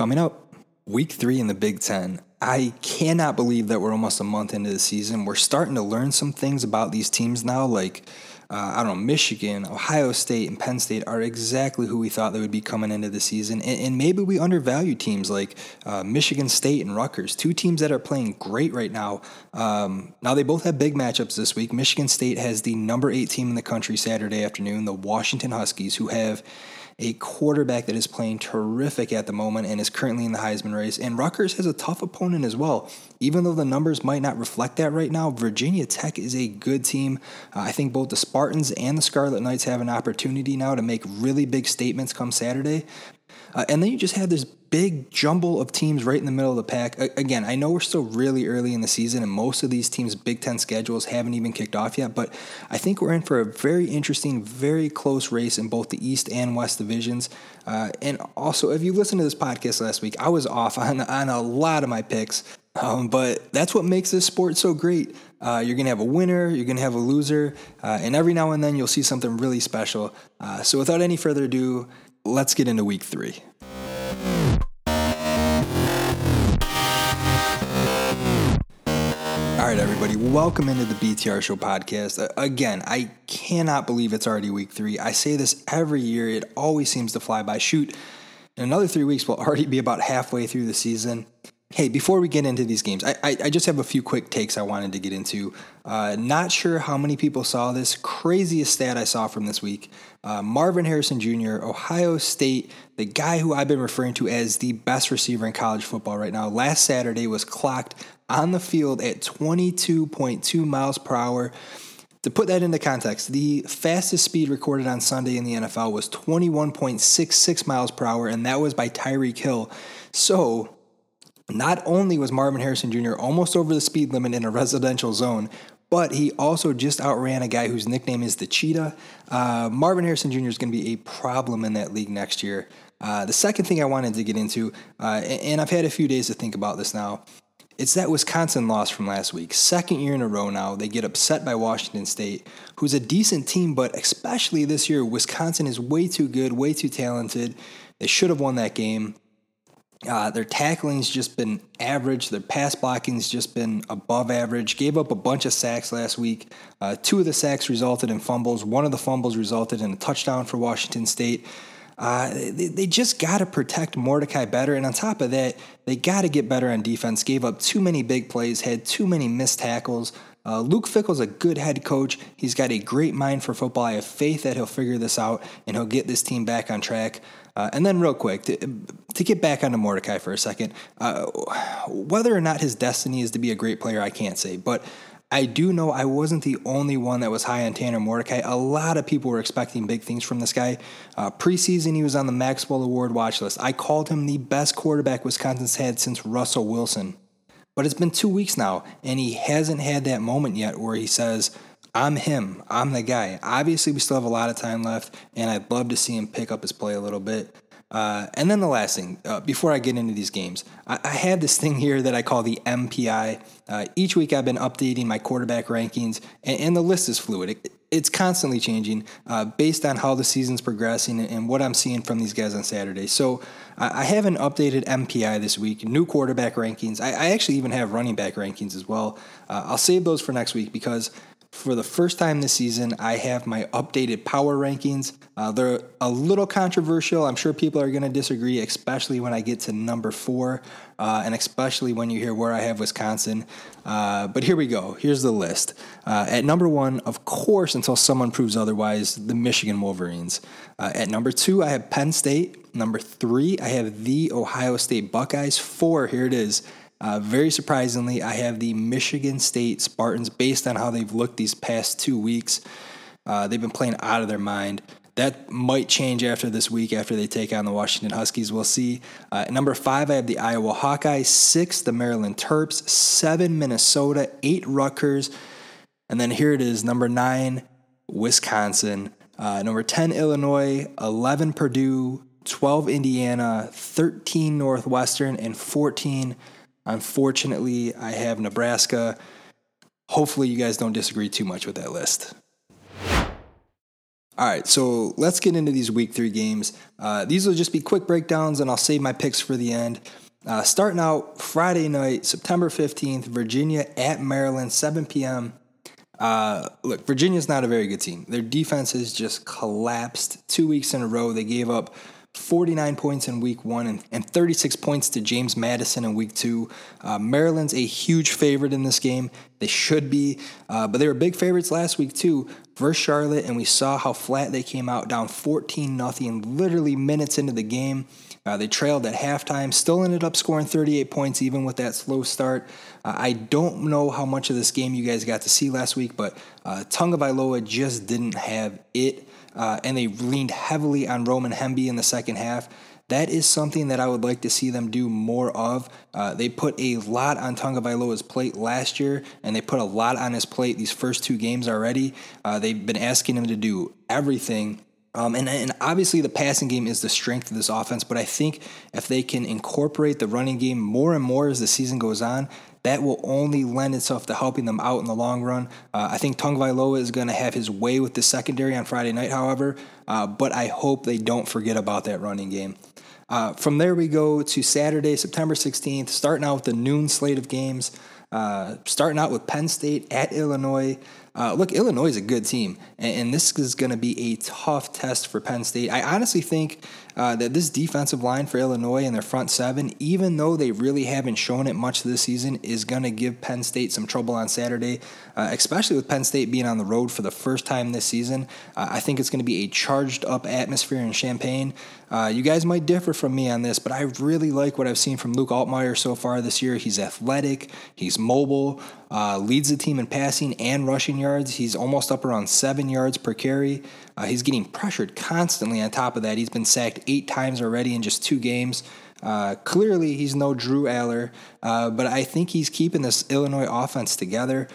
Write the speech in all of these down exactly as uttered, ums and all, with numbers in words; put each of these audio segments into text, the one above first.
Coming up, week three in the Big Ten. I cannot believe that we're almost a month into the season. We're starting to learn some things about these teams now, like, uh, I don't know, Michigan, Ohio State, and Penn State are exactly who we thought they would be coming into the season. And, and maybe we undervalue teams like uh, Michigan State and Rutgers, two teams that are playing great right now. Um, now, they both have big matchups this week. Michigan State has the number eight team in the country Saturday afternoon, the Washington Huskies, who have a quarterback that is playing terrific at the moment and is currently in the Heisman race. And Rutgers has a tough opponent as well. Even though the numbers might not reflect that right now, Virginia Tech is a good team. Uh, I think both the Spartans and the Scarlet Knights have an opportunity now to make really big statements come Saturday. Uh, and then you just have this big jumble of teams right in the middle of the pack. A- again, I know we're still really early in the season, and most of these teams' Big Ten schedules haven't even kicked off yet, but I think we're in for a very interesting, very close race in both the East and West divisions. Uh, and also, if you listened to this podcast last week, I was off on, on a lot of my picks, um, but that's what makes this sport so great. Uh, you're going to have a winner, you're going to have a loser, uh, and every now and then you'll see something really special. Uh, so without any further ado, let's get into week three. All right, everybody, welcome into the B T R Show podcast. Again, I cannot believe it's already week three. I say this every year. It always seems to fly by. Shoot, in another three weeks, we'll already be about halfway through the season. Hey, before we get into these games, I, I, I just have a few quick takes I wanted to get into. Uh, not sure how many people saw this. Craziest stat I saw from this week. Uh, Marvin Harrison Junior, Ohio State, the guy who I've been referring to as the best receiver in college football right now, last Saturday was clocked on the field at twenty-two point two miles per hour. To put that into context, the fastest speed recorded on Sunday in the N F L was twenty-one point six six miles per hour, and that was by Tyreek Hill. So not only was Marvin Harrison Junior almost over the speed limit in a residential zone, but he also just outran a guy whose nickname is the Cheetah. Uh, Marvin Harrison Junior is going to be a problem in that league next year. Uh, the second thing I wanted to get into, uh, and I've had a few days to think about this now, it's that Wisconsin loss from last week. Second year in a row now, they get upset by Washington State, who's a decent team, but especially this year, Wisconsin is way too good, way too talented. They should have won that game. Uh, their tackling's just been average. Their pass blocking's just been above average. Gave up a bunch of sacks last week. Uh, two of the sacks resulted in fumbles. One of the fumbles resulted in a touchdown for Washington State. Uh, they, they just got to protect Mordecai better. And on top of that, they got to get better on defense. Gave up too many big plays. Had too many missed tackles. Uh, Luke Fickell's a good head coach. He's got a great mind for football. I have faith that he'll figure this out and he'll get this team back on track. Uh, and then real quick, to, to get back onto Mordecai for a second, uh, whether or not his destiny is to be a great player, I can't say. But I do know I wasn't the only one that was high on Tanner Mordecai. A lot of people were expecting big things from this guy. Uh, preseason, he was on the Maxwell Award watch list. I called him the best quarterback Wisconsin's had since Russell Wilson. But it's been two weeks now, and he hasn't had that moment yet where he says, I'm him, I'm the guy. Obviously, we still have a lot of time left, and I'd love to see him pick up his play a little bit. Uh, and then the last thing, uh, before I get into these games, I, I have this thing here that I call the M P I. Uh, each week, I've been updating my quarterback rankings, and, and the list is fluid. It, it's constantly changing uh, based on how the season's progressing and, and what I'm seeing from these guys on Saturday. So I, I have an updated M P I this week, new quarterback rankings. I, I actually even have running back rankings as well. Uh, I'll save those for next week because for the first time this season, I have my updated power rankings. Uh, they're a little controversial. I'm sure people are going to disagree, especially when I get to number four, uh, and especially when you hear where I have Wisconsin. Uh, but here we go. Here's the list. Uh, at number one, of course, until someone proves otherwise, the Michigan Wolverines. Uh, at number two, I have Penn State. Number three, I have the Ohio State Buckeyes. Four, here it is. Uh, very surprisingly, I have the Michigan State Spartans based on how they've looked these past two weeks. Uh, they've been playing out of their mind. That might change after this week, after they take on the Washington Huskies. We'll see. Uh, at number five, I have the Iowa Hawkeyes. Six, the Maryland Terps. Seven, Minnesota. Eight, Rutgers. And then here it is, number nine, Wisconsin. Uh, number ten, Illinois. eleven, Purdue. twelve, Indiana. thirteen, Northwestern. And fourteen, unfortunately, I have Nebraska. Hopefully, you guys don't disagree too much with that list. All right, so let's get into these week three games. Uh, these will just be quick breakdowns, and I'll save my picks for the end. Uh, starting out Friday night, September fifteenth, Virginia at Maryland, seven p.m. Uh, look, Virginia's not a very good team. Their defense has just collapsed two weeks in a row. They gave up forty-nine points in week one and, and thirty-six points to James Madison in week two. Uh, Maryland's a huge favorite in this game. They should be, uh, but they were big favorites last week too versus Charlotte, and we saw how flat they came out, down fourteen nothing, literally minutes into the game. Uh, they trailed at halftime, still ended up scoring thirty-eight points even with that slow start. Uh, I don't know how much of this game you guys got to see last week, but uh, Tagovailoa just didn't have it, uh, and they leaned heavily on Roman Hemby in the second half. That is something that I would like to see them do more of. Uh, they put a lot on Tagovailoa's plate last year, and they put a lot on his plate these first two games already. Uh, they've been asking him to do everything. Um, and, and obviously the passing game is the strength of this offense, but I think if they can incorporate the running game more and more as the season goes on, that will only lend itself to helping them out in the long run. Uh, I think Tagovailoa is going to have his way with the secondary on Friday night, however, uh, but I hope they don't forget about that running game. Uh, from there we go to Saturday, September sixteenth, starting out with the noon slate of games. Uh, starting out with Penn State at Illinois. Uh, look, Illinois is a good team, and, and this is going to be a tough test for Penn State. I honestly think uh, that this defensive line for Illinois and their front seven, even though they really haven't shown it much this season, is going to give Penn State some trouble on Saturday, uh, especially with Penn State being on the road for the first time this season. Uh, I think it's going to be a charged-up atmosphere in Champaign. Uh, you guys might differ from me on this, but I really like what I've seen from Luke Altmaier so far this year. He's athletic, he's mobile, uh, leads the team in passing and rushing yards. He's almost up around seven yards per carry. Uh, he's getting pressured constantly on top of that. He's been sacked eight times already in just two games. Uh, clearly, he's no Drew Allar, uh, but I think he's keeping this Illinois offense together.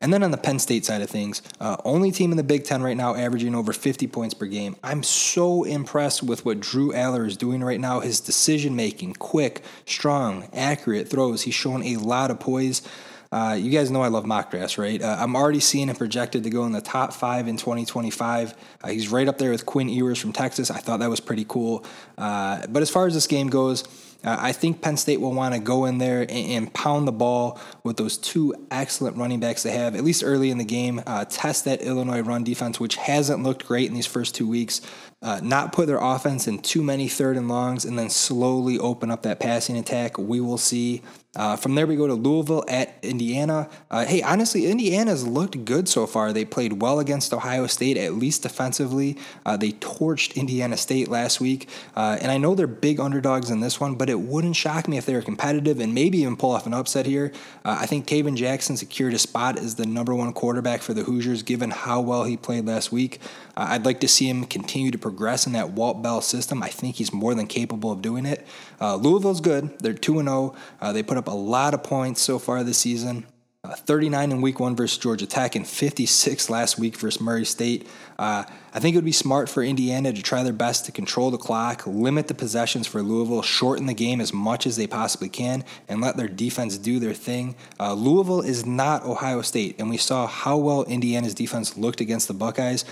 And then on the Penn State side of things, uh, only team in the Big Ten right now averaging over fifty points per game. I'm so impressed with what Drew Allar is doing right now. His decision-making, quick, strong, accurate throws. He's shown a lot of poise. Uh, you guys know I love mock drafts, right? Uh, I'm already seeing him projected to go in the top five in twenty twenty-five. Uh, he's right up there with Quinn Ewers from Texas. I thought that was pretty cool. Uh, but as far as this game goes, uh, I think Penn State will want to go in there and, and pound the ball with those two excellent running backs they have, at least early in the game, uh, test that Illinois run defense, which hasn't looked great in these first two weeks. Uh, not put their offense in too many third and longs, and then slowly open up that passing attack. We will see. Uh, from there, we go to Louisville at Indiana. Uh, hey, honestly, Indiana's looked good so far. They played well against Ohio State, at least defensively. Uh, they torched Indiana State last week. Uh, and I know they're big underdogs in this one, but it wouldn't shock me if they were competitive and maybe even pull off an upset here. Uh, I think Taven Jackson secured a spot as the number one quarterback for the Hoosiers, given how well he played last week. Uh, I'd like to see him continue to progress in that Walt Bell system. I think he's more than capable of doing it. Uh, Louisville's good. They're two and oh. Uh, they put up a lot of points so far this season. Uh, thirty-nine in week one versus Georgia Tech and fifty-six last week versus Murray State. Uh, I think it would be smart for Indiana to try their best to control the clock, limit the possessions for Louisville, shorten the game as much as they possibly can, and let their defense do their thing. Uh, Louisville is not Ohio State, and we saw how well Indiana's defense looked against the Buckeyes.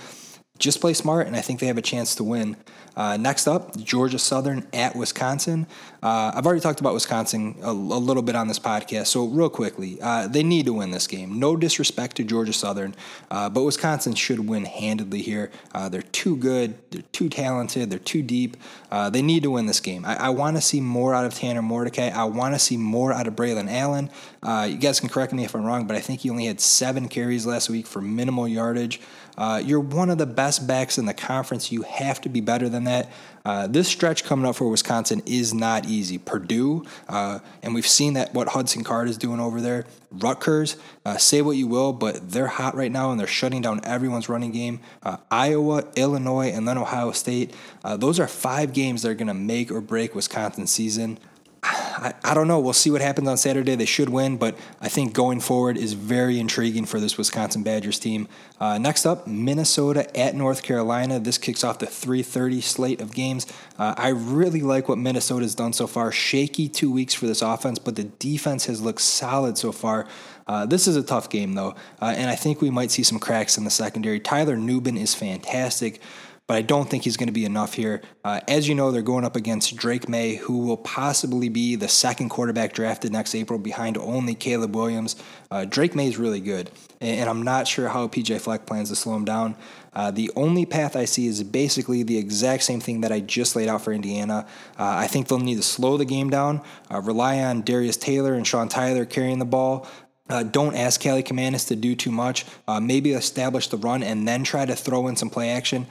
Just play smart, and I think they have a chance to win. Uh, next up, Georgia Southern at Wisconsin. Uh, I've already talked about Wisconsin a, a little bit on this podcast, so real quickly, uh, they need to win this game. No disrespect to Georgia Southern, uh, but Wisconsin should win handedly here. Uh, they're too good. They're too talented. They're too deep. Uh, they need to win this game. I, I want to see more out of Tanner Mordecai. I want to see more out of Braylon Allen. Uh, you guys can correct me if I'm wrong, but I think he only had seven carries last week for minimal yardage. Uh, you're one of the best backs in the conference. You have to be better than that. Uh, this stretch coming up for Wisconsin is not easy. Purdue, uh, and we've seen that what Hudson Card is doing over there. Rutgers, uh, say what you will, but they're hot right now, and they're shutting down everyone's running game. Uh, Iowa, Illinois, and then Ohio State. Uh, those are five games that are going to make or break Wisconsin's season. I, I don't know. We'll see what happens on Saturday. They should win, but I think going forward is very intriguing for this Wisconsin Badgers team. Uh, next up, Minnesota at North Carolina. This kicks off the three thirty slate of games. Uh, I really like what Minnesota's done so far. Shaky two weeks for this offense, but the defense has looked solid so far. Uh, this is a tough game, though, uh, and I think we might see some cracks in the secondary. Tyler Newbin is fantastic, but I don't think he's going to be enough here. Uh, as you know, they're going up against Drake May, who will possibly be the second quarterback drafted next April behind only Caleb Williams. Uh, Drake May is really good, and I'm not sure how P J Fleck plans to slow him down. Uh, the only path I see is basically the exact same thing that I just laid out for Indiana. Uh, I think they'll need to slow the game down, uh, rely on Darius Taylor and Sean Tyler carrying the ball. Uh, don't ask Callie Kemanis to do too much. Uh, maybe establish the run and then try to throw in some play action.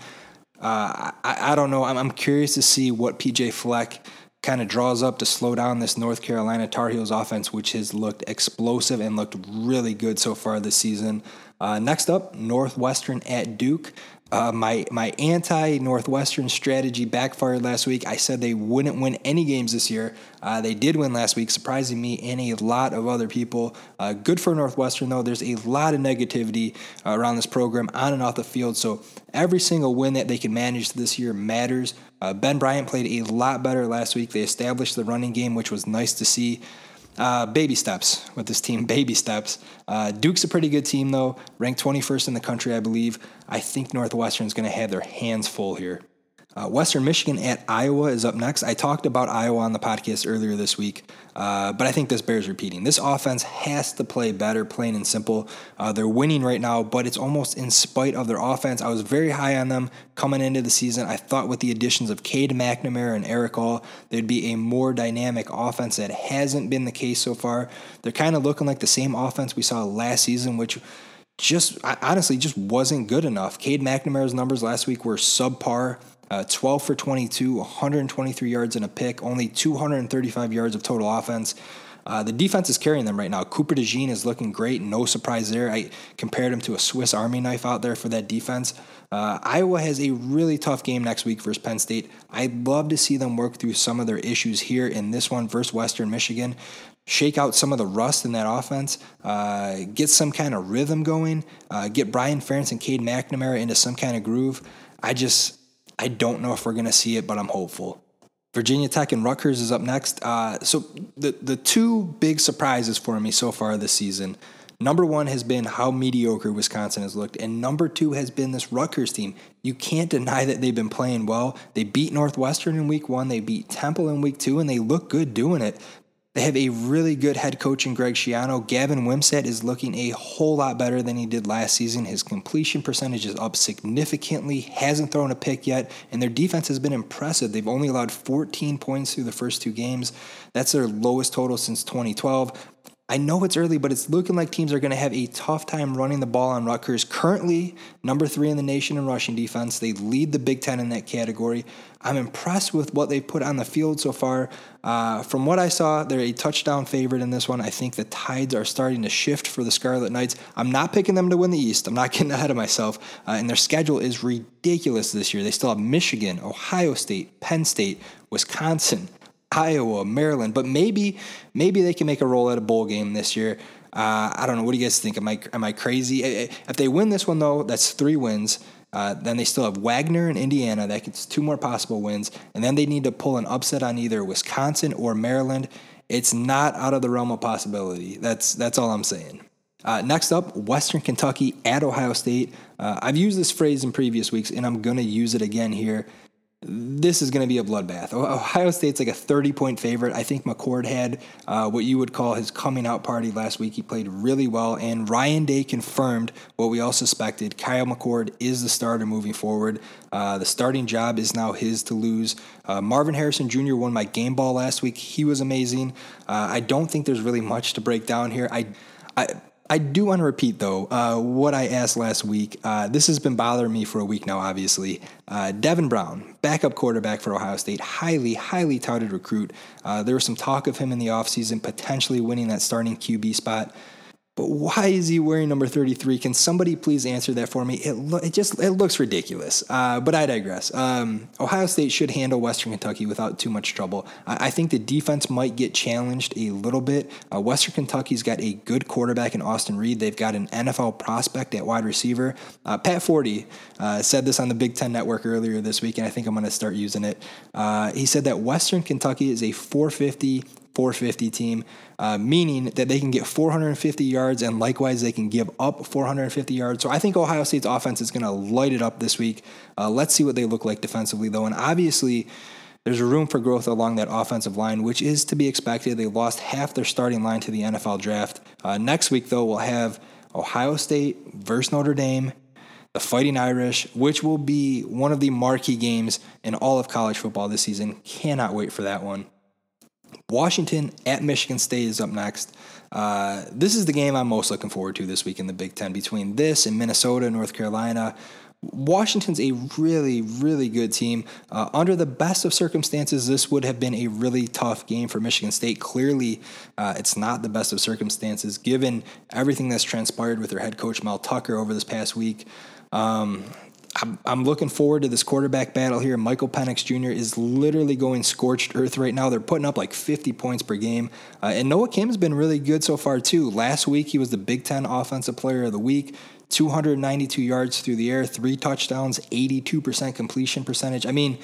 Uh, I, I don't know. I'm, I'm curious to see what P J Fleck kind of draws up to slow down this North Carolina Tar Heels offense, which has looked explosive and looked really good so far this season. Uh, next up, Northwestern at Duke. Uh, my my anti-Northwestern strategy backfired last week. I said they wouldn't win any games this year. Uh, they did win last week, surprising me and a lot of other people. Uh, good for Northwestern, though. There's a lot of negativity uh, around this program on and off the field, so every single win that they can manage this year matters. Uh, Ben Bryant played a lot better last week. They established the running game, which was nice to see. Uh, baby steps with this team, baby steps. Uh, Duke's a pretty good team, though, ranked twenty-first in the country, I believe. I think Northwestern's going to have their hands full here. Uh, Western Michigan at Iowa is up next. I talked about Iowa on the podcast earlier this week, uh, but I think this bears repeating. This offense has to play better, plain and simple. Uh, they're winning right now, but it's almost in spite of their offense. I was very high on them coming into the season. I thought with the additions of Cade McNamara and Eric All, they'd be a more dynamic offense. That hasn't been the case so far. They're kind of looking like the same offense we saw last season, which just honestly just wasn't good enough. Cade McNamara's numbers last week were subpar. Uh, twelve for twenty-two, one hundred twenty-three yards and a pick, only two hundred thirty-five yards of total offense. Uh, the defense is carrying them right now. Cooper DeJean is looking great. No surprise there. I compared him to a Swiss Army knife out there for that defense. Uh, Iowa has a really tough game next week versus Penn State. I'd love to see them work through some of their issues here in this one versus Western Michigan. Shake out some of the rust in that offense, uh, get some kind of rhythm going, uh, get Brian Ferentz and Cade McNamara into some kind of groove. I just... I don't know if we're going to see it, but I'm hopeful. Virginia Tech and Rutgers is up next. Uh, so the, the two big surprises for me so far this season, number one has been how mediocre Wisconsin has looked, and number two has been this Rutgers team. You can't deny that they've been playing well. They beat Northwestern in week one, they beat Temple in week two, and they look good doing it. They have a really good head coach in Greg Schiano. Gavin Wimsett is looking a whole lot better than he did last season. His completion percentage is up significantly, hasn't thrown a pick yet, and their defense has been impressive. They've only allowed fourteen points through the first two games. That's their lowest total since twenty twelve. I know it's early, but it's looking like teams are going to have a tough time running the ball on Rutgers. Currently, number three in the nation in rushing defense. They lead the Big Ten in that category. I'm impressed with what they've put on the field so far. Uh, from what I saw, they're a touchdown favorite in this one. I think the tides are starting to shift for the Scarlet Knights. I'm not picking them to win the East. I'm not getting ahead of myself. Uh, and their schedule is ridiculous this year. They still have Michigan, Ohio State, Penn State, Wisconsin, Iowa, Maryland, but maybe maybe they can make a roll at a bowl game this year. Uh, I don't know. What do you guys think? Am I am I crazy? If they win this one, though, that's three wins. Uh, then they still have Wagner and Indiana. That gets two more possible wins. And then they need to pull an upset on either Wisconsin or Maryland. It's not out of the realm of possibility. That's, that's all I'm saying. Uh, next up, Western Kentucky at Ohio State. Uh, I've used this phrase in previous weeks, and I'm going to use it again here. This is going to be a bloodbath. Ohio State's like a thirty-point favorite. I think McCord had uh, what you would call his coming-out party last week. He played really well, and Ryan Day confirmed what we all suspected. Kyle McCord is the starter moving forward. Uh, the starting job is now his to lose. Uh, Marvin Harrison Junior won my game ball last week. He was amazing. Uh, I don't think there's really much to break down here. I... I I do want to repeat, though, uh, what I asked last week. Uh, this has been bothering me for a week now, obviously. Uh, Devin Brown, backup quarterback for Ohio State, highly, highly touted recruit. Uh, there was some talk of him in the offseason potentially winning that starting Q B spot. But why is he wearing number thirty-three? Can somebody please answer that for me? It, lo- it just it looks ridiculous. Uh, but I digress. Um, Ohio State should handle Western Kentucky without too much trouble. I, I think the defense might get challenged a little bit. Uh, Western Kentucky's got a good quarterback in Austin Reed. They've got an N F L prospect at wide receiver. Uh, Pat Forty uh, said this on the Big Ten Network earlier this week, and I think I'm going to start using it. Uh, he said that Western Kentucky is a four fifty, four fifty team, uh, meaning that they can get four hundred fifty yards and likewise they can give up four hundred fifty yards. So I think Ohio State's offense is going to light it up this week. Uh, let's see what they look like defensively, though. And obviously, there's room for growth along that offensive line, which is to be expected. They lost half their starting line to the N F L draft. Uh, next week, though, we'll have Ohio State versus Notre Dame, the Fighting Irish, which will be one of the marquee games in all of college football this season. Cannot wait for that one. Washington at Michigan State is up next. Uh, this is the game I'm most looking forward to this week in the Big Ten. Between this and Minnesota and North Carolina, Washington's a really, really good team. Uh, under the best of circumstances, this would have been a really tough game for Michigan State. Clearly, uh, it's not the best of circumstances, given everything that's transpired with their head coach, Mel Tucker, over this past week. Um, I'm, I'm looking forward to this quarterback battle here. Michael Penix Junior is literally going scorched earth right now. They're putting up like fifty points per game. Uh, and Noah Kim has been really good so far, too. Last week, he was the Big Ten Offensive Player of the Week. two hundred ninety-two yards through the air, three touchdowns, eighty-two percent completion percentage. I mean,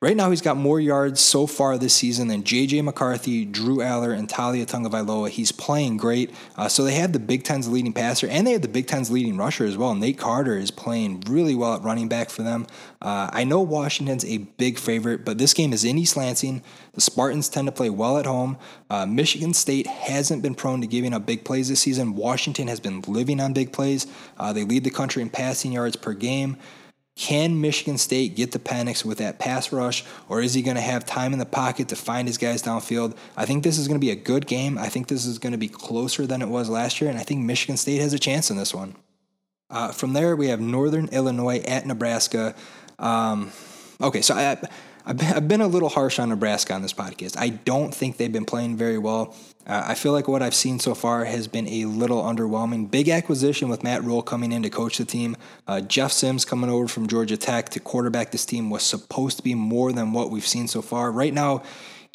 right now he's got more yards so far this season than J J McCarthy, Drew Allar, and Tua Tagovailoa. He's playing great. Uh, so they have the Big Ten's leading passer, and they have the Big Ten's leading rusher as well. Nate Carter is playing really well at running back for them. Uh, I know Washington's a big favorite, but this game is in East Lansing. The Spartans tend to play well at home. Uh, Michigan State hasn't been prone to giving up big plays this season. Washington has been living on big plays. Uh, they lead the country in passing yards per game. Can Michigan State get to Penix with that pass rush, or is he going to have time in the pocket to find his guys downfield? I think this is going to be a good game. I think this is going to be closer than it was last year, and I think Michigan State has a chance in this one. Uh, from there, we have Northern Illinois at Nebraska. Um, okay, so I, I've been a little harsh on Nebraska on this podcast. I don't think they've been playing very well. Uh, I feel like what I've seen so far has been a little underwhelming. Big acquisition with Matt Rhule coming in to coach the team. Uh, Jeff Sims coming over from Georgia Tech to quarterback this team was supposed to be more than what we've seen so far. Right now,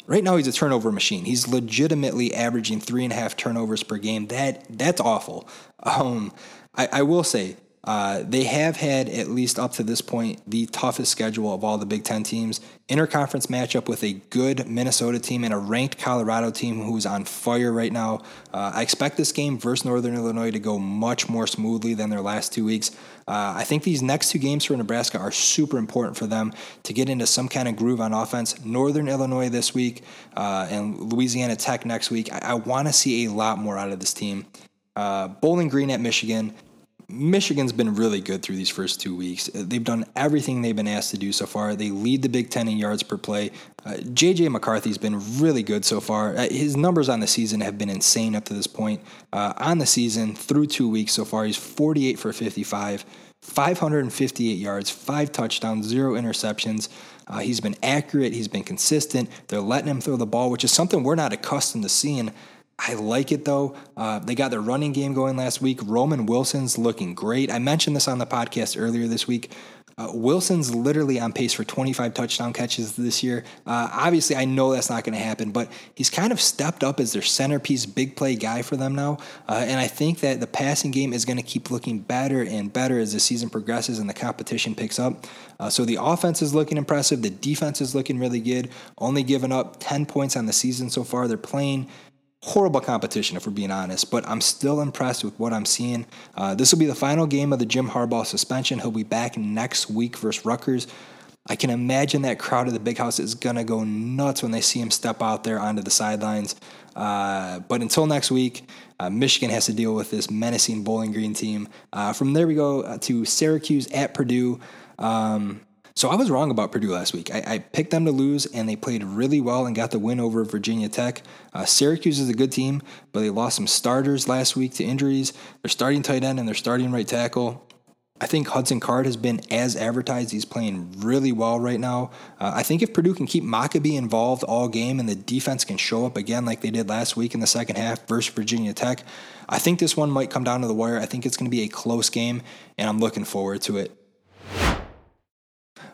right now he's a turnover machine. He's legitimately averaging three and a half turnovers per game. That that's awful. Um, I, I will say. Uh, they have had, at least up to this point, the toughest schedule of all the Big Ten teams. Interconference matchup with a good Minnesota team and a ranked Colorado team who's on fire right now. Uh, I expect this game versus Northern Illinois to go much more smoothly than their last two weeks. Uh, I think these next two games for Nebraska are super important for them to get into some kind of groove on offense. Northern Illinois this week uh, and Louisiana Tech next week. I, I want to see a lot more out of this team. Uh, Bowling Green at Michigan. Michigan's been really good through these first two weeks. They've done everything they've been asked to do so far. They lead the Big Ten in yards per play. Uh, J J McCarthy's been really good so far. Uh, his numbers on the season have been insane up to this point. Uh, on the season, through two weeks so far, he's forty-eight for fifty-five, five hundred fifty-eight yards, five touchdowns, zero interceptions. Uh, he's been accurate. He's been consistent. They're letting him throw the ball, which is something we're not accustomed to seeing. I like it, though. Uh, they got their running game going last week. Roman Wilson's looking great. I mentioned this on the podcast earlier this week. Uh, Wilson's literally on pace for twenty-five touchdown catches this year. Uh, obviously, I know that's not going to happen, but he's kind of stepped up as their centerpiece big play guy for them now. Uh, and I think that the passing game is going to keep looking better and better as the season progresses and the competition picks up. Uh, so the offense is looking impressive. The defense is looking really good. Only giving up ten points on the season so far. They're playing horrible competition, if we're being honest, but I'm still impressed with what I'm seeing. Uh, this will be the final game of the Jim Harbaugh suspension. He'll be back next week versus Rutgers. I can imagine that crowd at the Big House is going to go nuts when they see him step out there onto the sidelines. Uh, but until next week, uh, Michigan has to deal with this menacing Bowling Green team. Uh, from there we go to Syracuse at Purdue. Um, So I was wrong about Purdue last week. I, I picked them to lose, and they played really well and got the win over Virginia Tech. Uh, Syracuse is a good team, but they lost some starters last week to injuries. Their starting tight end and their starting right tackle. I think Hudson Card has been as advertised. He's playing really well right now. Uh, I think if Purdue can keep Maccabee involved all game and the defense can show up again like they did last week in the second half versus Virginia Tech, I think this one might come down to the wire. I think it's going to be a close game, and I'm looking forward to it.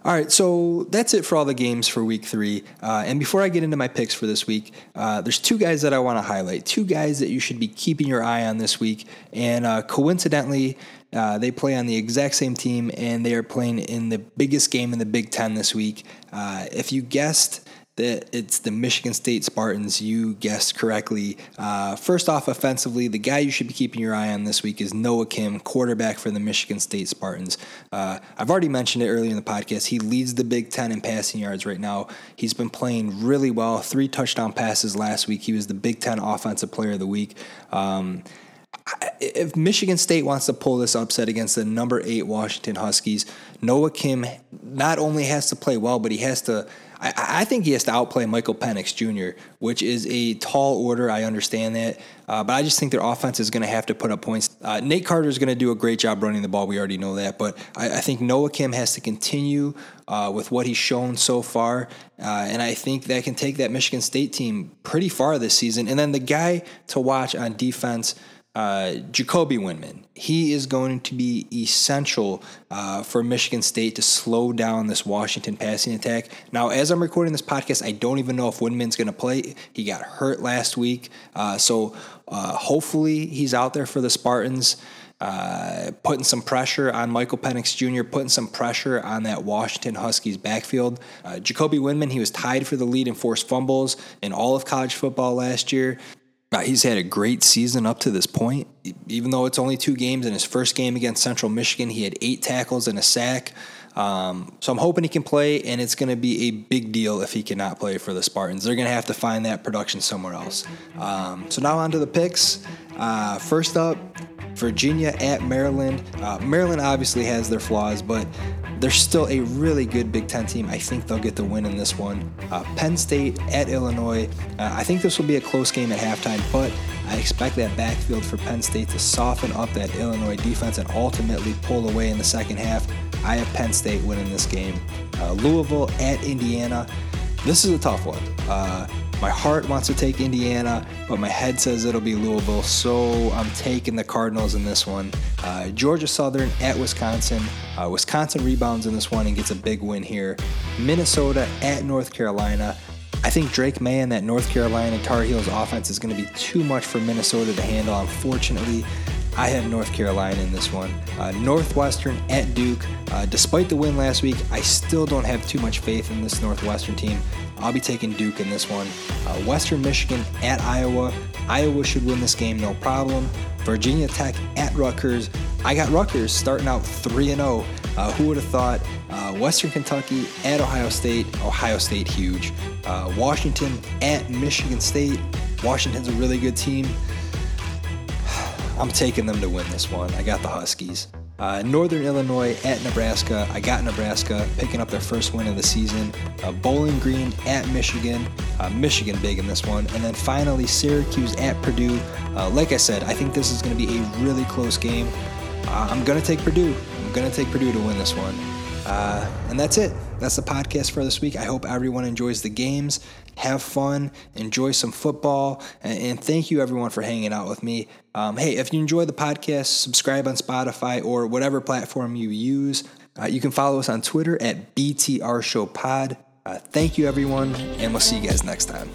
All right, so that's it for all the games for week three. Uh, and before I get into my picks for this week, uh, there's two guys that I want to highlight, two guys that you should be keeping your eye on this week. And uh, coincidentally, uh, they play on the exact same team, and they are playing in the biggest game in the Big Ten this week. Uh, if you guessed that it's the Michigan State Spartans, you guessed correctly. Uh, first off, offensively, the guy you should be keeping your eye on this week is Noah Kim, quarterback for the Michigan State Spartans. Uh, I've already mentioned it earlier in the podcast. He leads the Big Ten in passing yards right now. He's been playing really well. Three touchdown passes last week. He was the Big Ten Offensive Player of the Week. Um, If Michigan State wants to pull this upset against the number eight Washington Huskies, Noah Kim not only has to play well, but he has to, I, I think he has to outplay Michael Penix Junior, which is a tall order. I understand that. Uh, but I just think their offense is going to have to put up points. Uh, Nate Carter is going to do a great job running the ball. We already know that. But I, I think Noah Kim has to continue uh, with what he's shown so far. Uh, and I think that can take that Michigan State team pretty far this season. And then the guy to watch on defense, Uh, Jacoby Winman. He is going to be essential uh, for Michigan State to slow down this Washington passing attack. Now, as I'm recording this podcast, I don't even know if Winman's going to play. He got hurt last week. Uh, so uh, hopefully he's out there for the Spartans, uh, putting some pressure on Michael Penix Junior, putting some pressure on that Washington Huskies backfield. Uh, Jacoby Winman, he was tied for the lead in forced fumbles in all of college football last year. He's had a great season up to this point, even though it's only two games. In his first game against Central Michigan, he had eight tackles and a sack. Um, so I'm hoping he can play, and it's going to be a big deal if he cannot play for the Spartans. They're going to have to find that production somewhere else. Um, so now on to the picks. Uh, first up, Virginia at Maryland. Uh, Maryland obviously has their flaws, but they're still a really good Big Ten team. I think they'll get the win in this one. Uh, Penn State at Illinois. Uh, I think this will be a close game at halftime, but I expect that backfield for Penn State to soften up that Illinois defense and ultimately pull away in the second half. I have Penn State winning this game. Uh, Louisville at Indiana. This is a tough one. Uh, My heart wants to take Indiana, but my head says it'll be Louisville, so I'm taking the Cardinals in this one. Uh, Georgia Southern at Wisconsin. Uh, Wisconsin rebounds in this one and gets a big win here. Minnesota at North Carolina. I think Drake May and that North Carolina Tar Heels offense is going to be too much for Minnesota to handle. Unfortunately, I have North Carolina in this one. Uh, Northwestern at Duke. Uh, despite the win last week, I still don't have too much faith in this Northwestern team. I'll be taking Duke in this one. Uh, Western Michigan at Iowa. Iowa should win this game, no problem. Virginia Tech at Rutgers. I got Rutgers starting out three and oh. Uh, who would have thought? Uh, Western Kentucky at Ohio State. Ohio State huge. Uh, Washington at Michigan State. Washington's a really good team. I'm taking them to win this one. I got the Huskies. Uh, Northern Illinois at Nebraska. I got Nebraska picking up their first win of the season. Uh, Bowling Green at Michigan. Uh, Michigan big in this one. And then finally, Syracuse at Purdue. Uh, like I said, I think this is going to be a really close game. Uh, I'm going to take Purdue. I'm going to take Purdue to win this one. Uh, and that's it. That's the podcast for this week. I hope everyone enjoys the games. Have fun. Enjoy some football. And, and thank you, everyone, for hanging out with me. Um, hey, if you enjoy the podcast, subscribe on Spotify or whatever platform you use. Uh, you can follow us on Twitter at B T R Show Pod. Uh, thank you, everyone, and we'll see you guys next time.